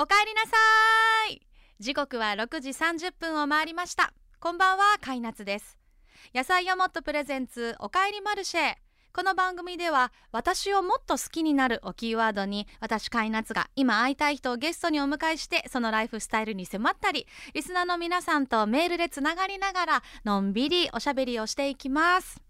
おかえりなさい。時刻は6時30分を回りました。こんばんは、かいなつです。野菜をもっとプレゼンツおかえりマルシェ。この番組では、私をもっと好きになるをキーワードに、私かいなつが今会いたい人をゲストにお迎えして、そのライフスタイルに迫ったり、リスナーの皆さんとメールでつながりながら、のんびりおしゃべりをしていきます。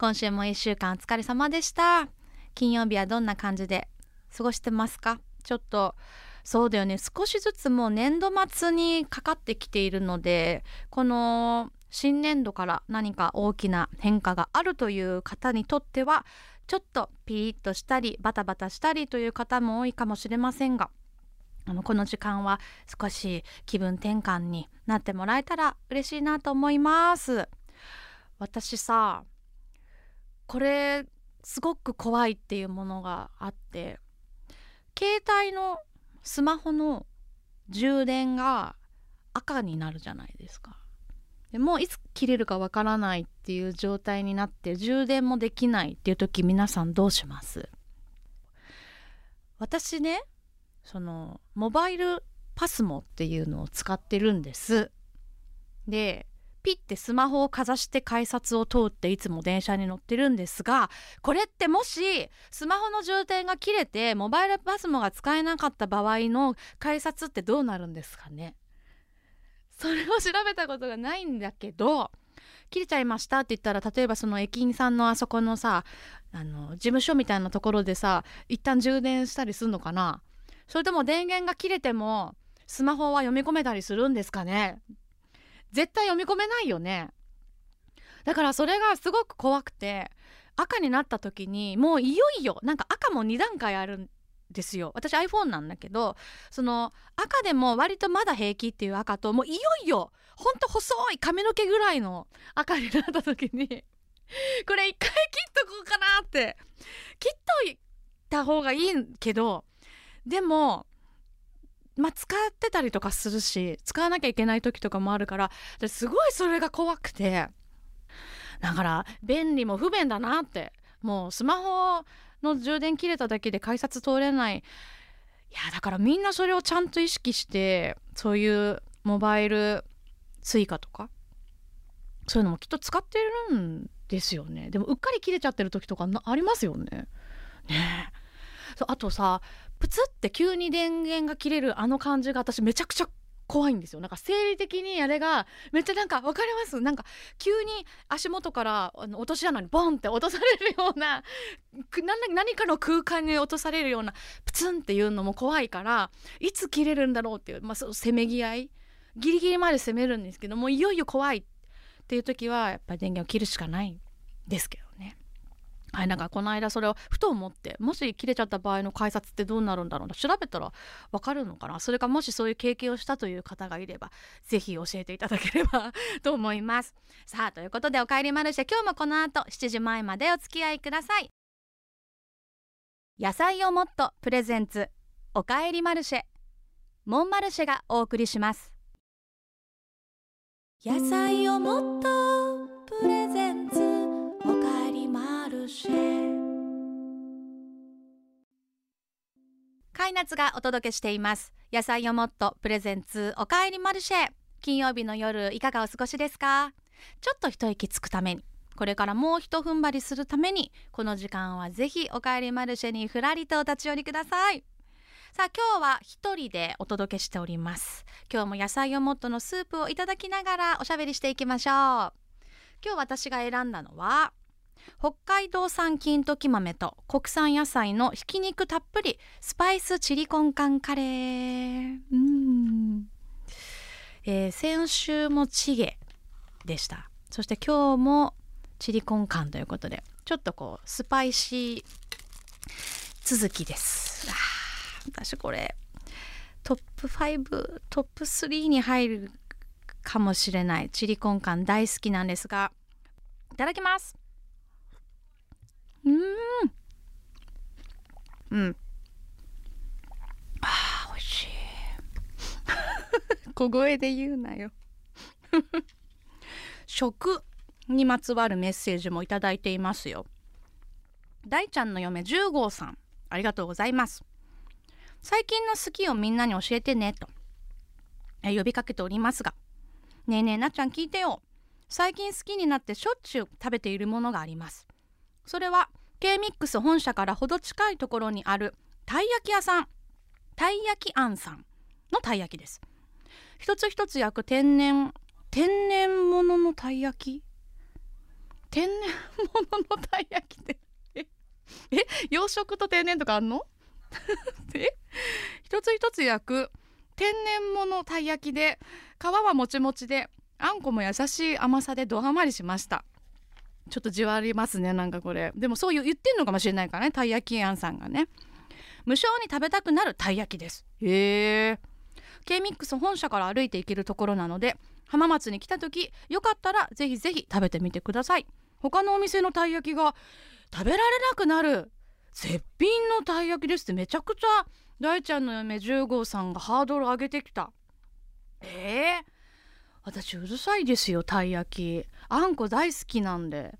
今週も1週間お疲れ様でした。金曜日はどんな感じで過ごしてますか？ちょっとそうだよね、少しずつもう年度末にかかってきているので、この新年度から何か大きな変化があるという方にとっては、ちょっとピリッとしたりバタバタしたりという方も多いかもしれませんが、この時間は少し気分転換になってもらえたら嬉しいなと思います。私さ、これすごく怖いっていうものがあって、携帯のスマホの充電が赤になるじゃないですか。でもういつ切れるかわからないっていう状態になって、充電もできないっていう時、皆さんどうします？私ね、そのモバイルパスモっていうのを使ってるんです。でピッてスマホをかざして改札を通って、いつも電車に乗ってるんですが、これってもしスマホの充電が切れてモバイルパスモが使えなかった場合の改札ってどうなるんですかね？それを調べたことがないんだけど、切れちゃいましたって言ったら、例えばその駅員さんのあそこのさ、事務所みたいなところでさ、一旦充電したりするのかな？それとも電源が切れてもスマホは読み込めたりするんですかね？絶対読み込めないよね。だからそれがすごく怖くて、赤になった時にもういよいよ、なんか赤も2段階あるんですよ。私 iPhone なんだけど、その赤でも割とまだ平気っていう赤と、もういよいよほんと細い髪の毛ぐらいの赤になった時にこれ一回切っとこうかなって、切っといた方がいいけど、でもまあ、使ってたりとかするし、使わなきゃいけない時とかもあるから、すごいそれが怖くて、だから便利も不便だなって、もうスマホの充電切れただけで改札通れない。いや、だからみんなそれをちゃんと意識して、そういうモバイルSuicaとかそういうのもきっと使ってるんですよね。でもうっかり切れちゃってる時とかありますよね。ねえ、そう、あとさ、プツって急に電源が切れるあの感じが、私めちゃくちゃ怖いんですよ。なんか生理的にあれがめっちゃ、なんか分かります？なんか急に足元から落とし穴にボンって落とされるような、何かの空間に落とされるようなプツンっていうのも怖いから、いつ切れるんだろうっていう、まあ、せめぎ合い、ギリギリまで攻めるんですけど、もういよいよ怖いっていう時はやっぱり電源を切るしかないんですけどね。はい、なんかこの間それをふと思って、もし切れちゃった場合の改札ってどうなるんだろうな、調べたら分かるのかな。それか、もしそういう経験をしたという方がいれば、ぜひ教えていただければと思います。さあ、ということでおかえりマルシェ、今日もこの後7時前までお付き合いください。野菜をもっとプレゼンツおかえりマルシェ、モンマルシェがお送りします。野菜をもっとプレゼンツかいなつがお届けしています。野菜をもっとプレゼンツおかえりマルシェ。金曜日の夜いかがお過ごしですか？ちょっと一息つくために、これからもうひと踏ん張りするために、この時間はぜひおかえりマルシェにふらりとお立ち寄りください。さあ、今日は一人でお届けしております。今日も野菜をもっとのスープをいただきながらおしゃべりしていきましょう。今日私が選んだのは、北海道産金時豆と国産野菜のひき肉たっぷりスパイスチリコンカンカレー。先週もチゲでした。そして今日もチリコンカンということで、ちょっとこうスパイシー続きです。私これトップ5、トップ3に入るかもしれないチリコンカン大好きなんですが、いただきます。美味しい小声で言うなよ食にまつわるメッセージもいただいていますよ。大ちゃんの嫁10号さん、ありがとうございます。最近の好きをみんなに教えてねと呼びかけておりますが、ねえねえなっちゃん聞いてよ。最近好きになってしょっちゅう食べているものがあります。それは K-MIX 本社からほど近いところにあるたい焼き屋さん、たい焼きあんさんのたい焼きです。一つ一つ焼く天然もののたい焼き、天然もののたい焼きって養殖と天然とかあんの一つ一つ焼く天然ものたい焼きで、皮はもちもちであんこも優しい甘さでドハマりしました。ちょっとじわりますね。なんかこれでもそう言ってんのかもしれないからね、たい焼きあんさんがね、無性に食べたくなるたい焼きです。K-MIX 本社から歩いて行けるところなので、浜松に来た時よかったらぜひぜひ食べてみてください。他のお店のたい焼きが食べられなくなる絶品のたい焼きですって、めちゃくちゃ大ちゃんの嫁10号さんがハードル上げてきた。私うるさいですよ。たい焼きあんこ大好きなんで。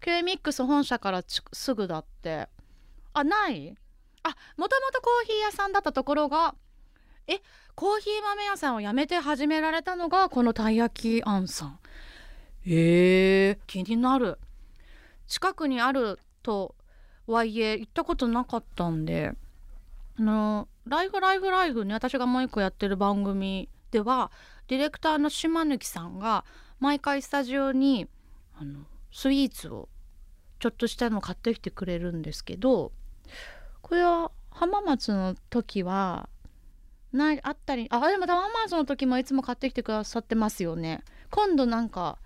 K-MIX 本社からすぐだって。あ、ない。あ、もともとコーヒー屋さんだったところがコーヒー豆屋さんを辞めて始められたのがこのたい焼きあんさん。気になる。近くにあるとはいえ行ったことなかったんで、ライフね、私がもう一個やってる番組ではディレクターの島貫さんが毎回スタジオにスイーツをちょっとしたの買ってきてくれるんですけど、これは浜松の時はないあったり、でも浜松の時もいつも買ってきてくださってますよね。今度なんか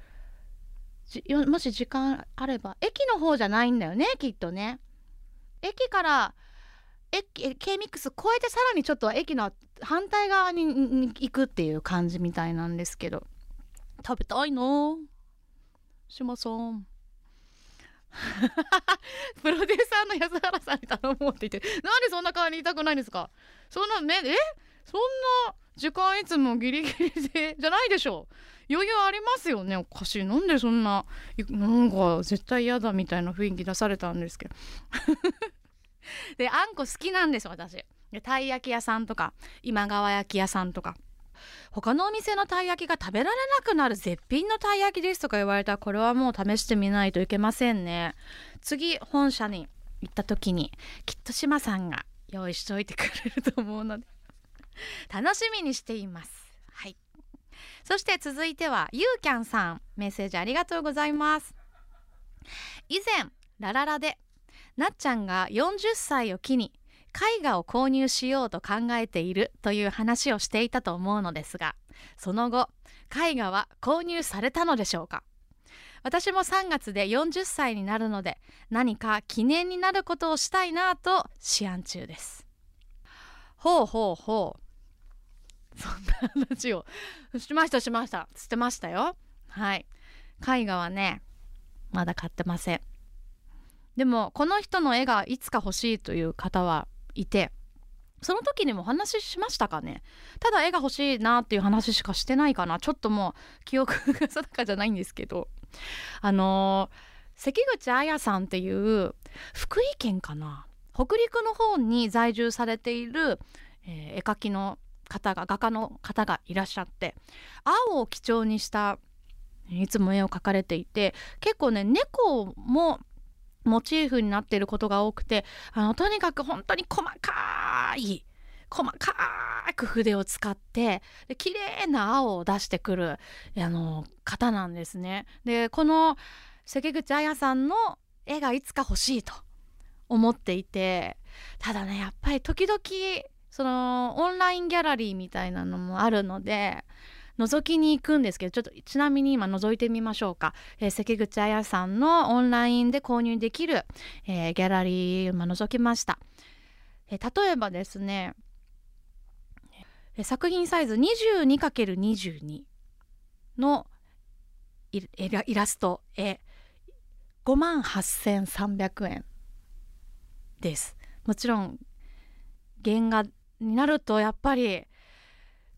もし時間あれば、駅の方じゃないんだよねきっとね。駅からK-MIX 越えてさらにちょっと駅の反対側に行くっていう感じみたいなんですけど、食べたいの島さんプロデューサーの安原さんに頼もうって言って、なんでそんな顔に痛くないんですか。そんなね、そんな時間いつもギリギリでじゃないでしょう。余裕ありますよね。おかしい、なんでそんななんか絶対嫌だみたいな雰囲気出されたんですけどで、あんこ好きなんです私。で、たい焼き屋さんとか今川焼き屋さんとか、他のお店のたい焼きが食べられなくなる絶品のたい焼きですとか言われたら、これはもう試してみないといけませんね。次本社に行った時にきっと志麻さんが用意しておいてくれると思うので楽しみにしています。はい。そして続いてはゆうきゃんさん、メッセージありがとうございます。以前ラララでなっちゃんが40歳を機に絵画を購入しようと考えているという話をしていたと思うのですが、その後絵画は購入されたのでしょうか。私も3月で40歳になるので、何か記念になることをしたいなと思案中です。ほうほうほう、そんな話をしました捨てましたよ。はい、絵画はねまだ買ってません。でもこの人の絵がいつか欲しいという方はいて、その時にもお話ししましたかね。ただ絵が欲しいなっていう話しかしてないかな。ちょっともう記憶が定かじゃないんですけど、関口彩さんっていう福井県かな、北陸の方に在住されている、絵描きの方が、画家の方がいらっしゃって、青を基調にしたいつも絵を描かれていて、結構ね猫もモチーフになっていることが多くて、とにかく本当に細かく筆を使って、で綺麗な青を出してくる方なんですね。でこの関口彩さんの絵がいつか欲しいと思っていて、ただねやっぱり時々そのオンラインギャラリーみたいなのもあるので覗きに行くんですけど、ちなみに今覗いてみましょうか。関口彩さんのオンラインで購入できる、ギャラリー今覗きました。例えばですね、作品サイズ 22×22 のイラスト58,300 円です。もちろん原画になるとやっぱり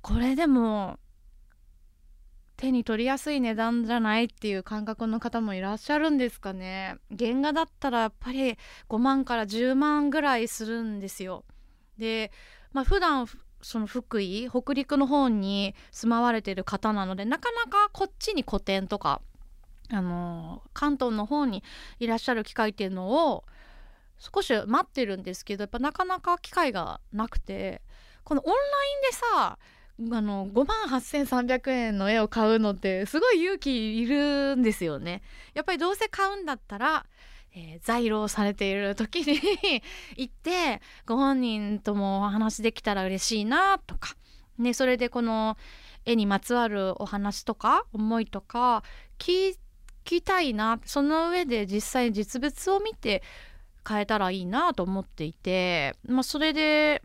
これでも手に取りやすい値段じゃないっていう感覚の方もいらっしゃるんですかね。原画だったらやっぱり5万から10万ぐらいするんですよ。でまあ、普段その福井北陸の方に住まわれている方なので、なかなかこっちに個展とか、関東の方にいらっしゃる機会っていうのを少し待ってるんですけど、やっぱなかなか機会がなくて、このオンラインでさ58,300円の絵を買うのってすごい勇気いるんですよね。やっぱりどうせ買うんだったら、在廊されている時に行ってご本人ともお話できたら嬉しいなとか、ね、それでこの絵にまつわるお話とか思いとか聞きたいな、その上で実際実物を見て変えたらいいなと思っていて、まあ、それで、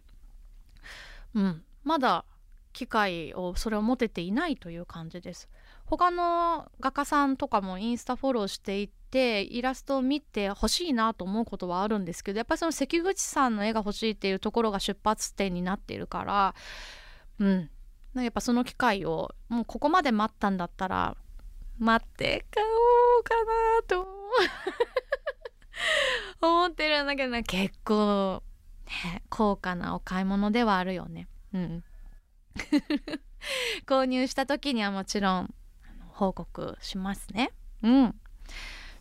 まだ機会をそれを持てていないという感じです。他の画家さんとかもインスタフォローしていてイラストを見てほしいなと思うことはあるんですけど、やっぱりその関口さんの絵が欲しいっていうところが出発点になっているから、やっぱその機会をもうここまで待ったんだったら待って買おうかなと思ってるんだけどな。結構、高価なお買い物ではあるよね。購入した時にはもちろん報告しますね。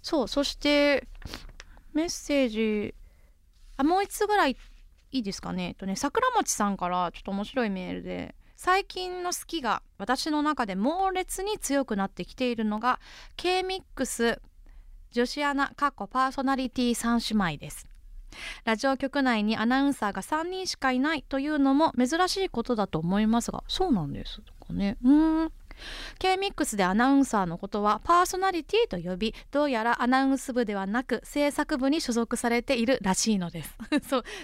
そう、そしてメッセージもう1つぐらいいいですかね。桜町さんからちょっと面白いメールで、最近の好きが私の中で猛烈に強くなってきているのが K-MIX 女子アナパーソナリティ3姉妹です。ラジオ局内にアナウンサーが3人しかいないというのも珍しいことだと思いますが、そうなんですかね。K-MIX でアナウンサーのことはパーソナリティと呼び、どうやらアナウンス部ではなく制作部に所属されているらしいのです。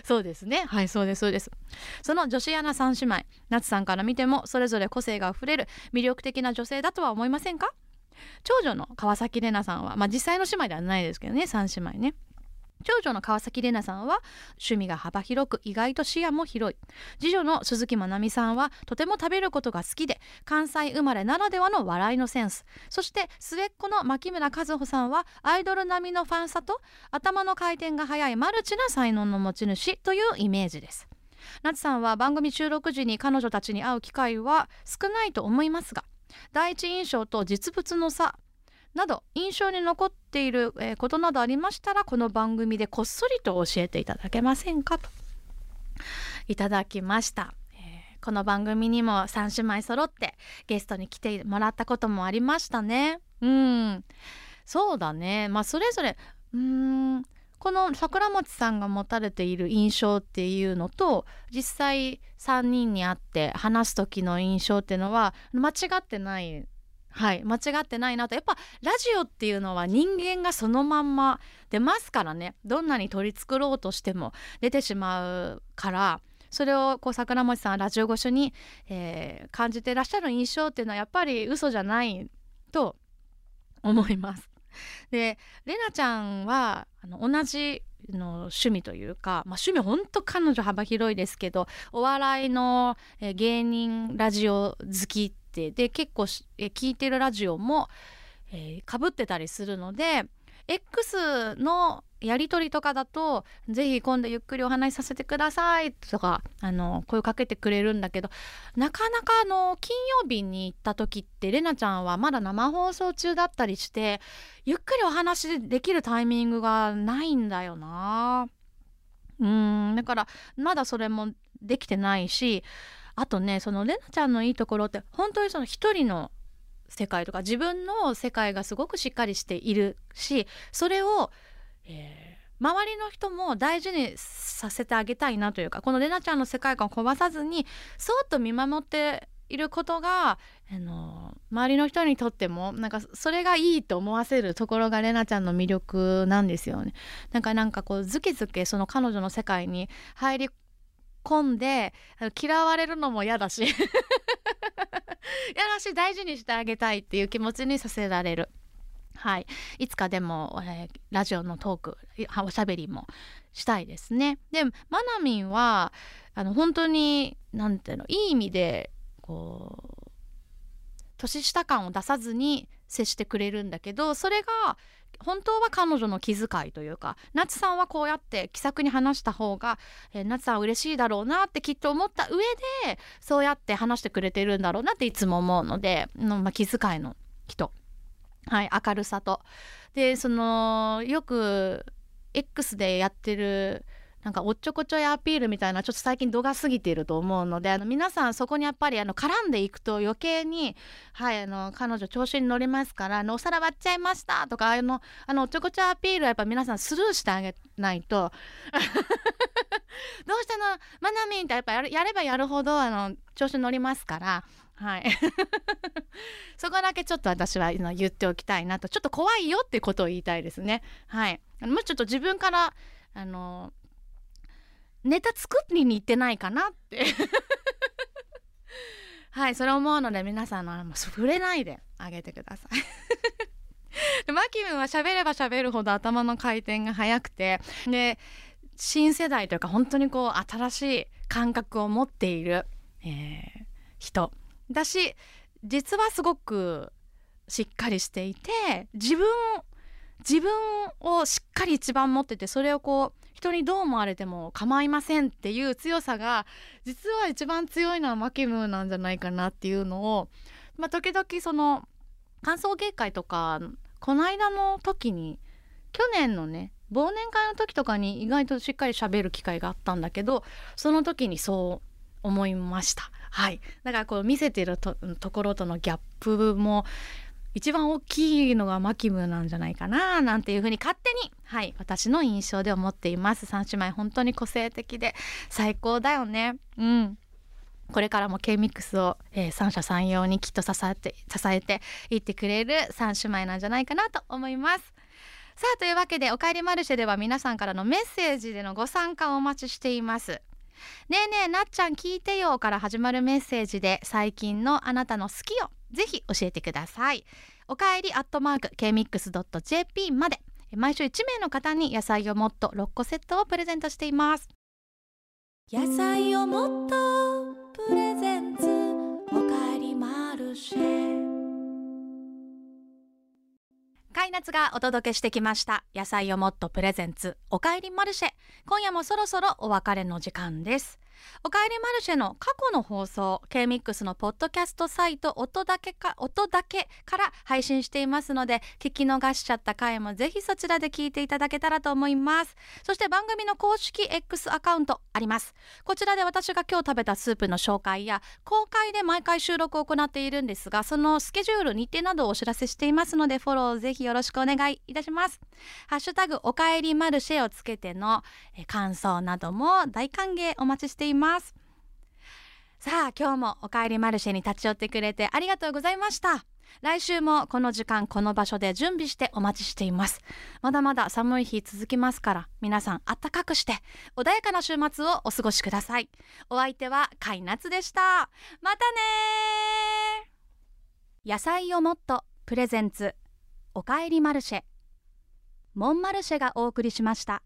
そうですね、はい、そうです。その女子アナ3姉妹、夏さんから見てもそれぞれ個性があふれる魅力的な女性だとは思いませんか？長女の川崎玲奈さんは、実際の姉妹ではないですけどね、3姉妹ね。長女の川崎玲奈さんは趣味が幅広く意外と視野も広い。次女の鈴木まなみさんはとても食べることが好きで、関西生まれならではの笑いのセンス。そして末っ子の牧村和穂さんはアイドル並みのファンさと頭の回転が速いマルチな才能の持ち主というイメージです。夏さんは番組収録時に彼女たちに会う機会は少ないと思いますが、第一印象と実物の差など印象に残っていることなどありましたら、この番組でこっそりと教えていただけませんかといただきました。この番組にも3姉妹揃ってゲストに来てもらったこともありましたね。そうだね。それぞれこの桜餅さんが持たれている印象っていうのと、実際3人に会って話す時の印象っていうのは間違ってない。間違ってないなと。やっぱラジオっていうのは人間がそのまんま出ますからね。どんなに取り繕ろうとしても出てしまうから、それをこう桜餅さんはラジオ越しに、感じてらっしゃる印象っていうのはやっぱり嘘じゃないと思います。で玲奈ちゃんは同じの趣味というか、趣味ほんと彼女幅広いですけど、お笑いの、芸人ラジオ好きってで結構聞いてるラジオもかぶってたりするので、 X のやり取りとかだとぜひ今度ゆっくりお話しさせてくださいとか声かけてくれるんだけど、なかなか金曜日に行った時って玲奈ちゃんはまだ生放送中だったりしてゆっくりお話できるタイミングがないんだよな。だからまだそれもできてないし、あとね、その玲奈ちゃんのいいところって本当にその一人の世界とか自分の世界がすごくしっかりしているし、それを、周りの人も大事にさせてあげたいなというか、この玲奈ちゃんの世界観を壊さずにそっと見守っていることが、周りの人にとってもなんかそれがいいと思わせるところが玲奈ちゃんの魅力なんですよね。なんかこうずけずけその彼女の世界に入り込んで嫌われるのも嫌だし大事にしてあげたいっていう気持ちにさせられる。いつかでも、ラジオのトークおしゃべりもしたいですね。でまなみんは本当にいい意味でこう年下感を出さずに接してくれるんだけど、それが本当は彼女の気遣いというか、夏さんはこうやって気さくに話した方が、夏さん嬉しいだろうなってきっと思った上でそうやって話してくれてるんだろうなっていつも思うので、気遣いの人、はい、明るさとで、そのよく X でやってるなんかおっちょこちょいアピールみたいな、ちょっと最近度が過ぎていると思うので、皆さんそこにやっぱり絡んでいくと余計に、はい、彼女調子に乗りますから、お皿割っちゃいましたとか、おっちょこちょいアピールはやっぱ皆さんスルーしてあげないとどうしたのマナミンってやっぱやればやるほど調子に乗りますから。はい、そこだけちょっと私は言っておきたいなと、ちょっと怖いよってことを言いたいですね。はい、もうちょっと自分からネタ作りに行ってないかなってはい、それ思うので皆さん触れないであげてくださいでマキムは喋れば喋るほど頭の回転が速くて、で新世代というか本当にこう新しい感覚を持っている、人だし、実はすごくしっかりしていて、自分をしっかり一番持ってて、それをこう人にどう思われても構いませんっていう強さが、実は一番強いのはマキムなんじゃないかなっていうのを、時々その歓送迎会とか、この間の時に去年のね忘年会の時とかに意外としっかり喋る機会があったんだけど、その時にそう思いました。はい、だからこう見せてる ところとのギャップも一番大きいのがマキムなんじゃないかななんていうふうに勝手に、はい、私の印象で思っています。三姉妹本当に個性的で最高だよね。うん、これからも K-MIX を、三者三様にきっと支えていってくれる三姉妹なんじゃないかなと思います。さあ、というわけでおかえりマルシェでは皆さんからのメッセージでのご参加をお待ちしています。ねえねえなっちゃん聞いてよから始まるメッセージで、最近のあなたの好きをぜひ教えてください。おかえり@kmix.jp まで。毎週1名の方に野菜をもっと6個セットをプレゼントしています。野菜をもっとプレゼンツ、おかえりマルシェ。カイナツがお届けしてきました。野菜をもっとプレゼンツ、おかえりマルシェ。今夜もそろそろお別れの時間です。おかえりマルシェの過去の放送、K-MIX のポッドキャストサイト音だけから配信していますので、聞き逃しちゃった回もぜひそちらで聞いていただけたらと思います。そして番組の公式 X アカウントあります。こちらで私が今日食べたスープの紹介や、公開で毎回収録を行っているんですが、そのスケジュール、日程などをお知らせしていますので、フォローぜひよろしくお願いいたします。ハッシュタグおかえりマルシェをつけての感想なども大歓迎お待ちしています。さあ、今日もおかえりマルシェに立ち寄ってくれてありがとうございました。来週もこの時間この場所で準備してお待ちしています。まだまだ寒い日続きますから、皆さんあったかくして穏やかな週末をお過ごしください。お相手はかいなつでした。またね。野菜をもっとプレゼンツ、おかえりマルシェ、モンマルシェがお送りしました。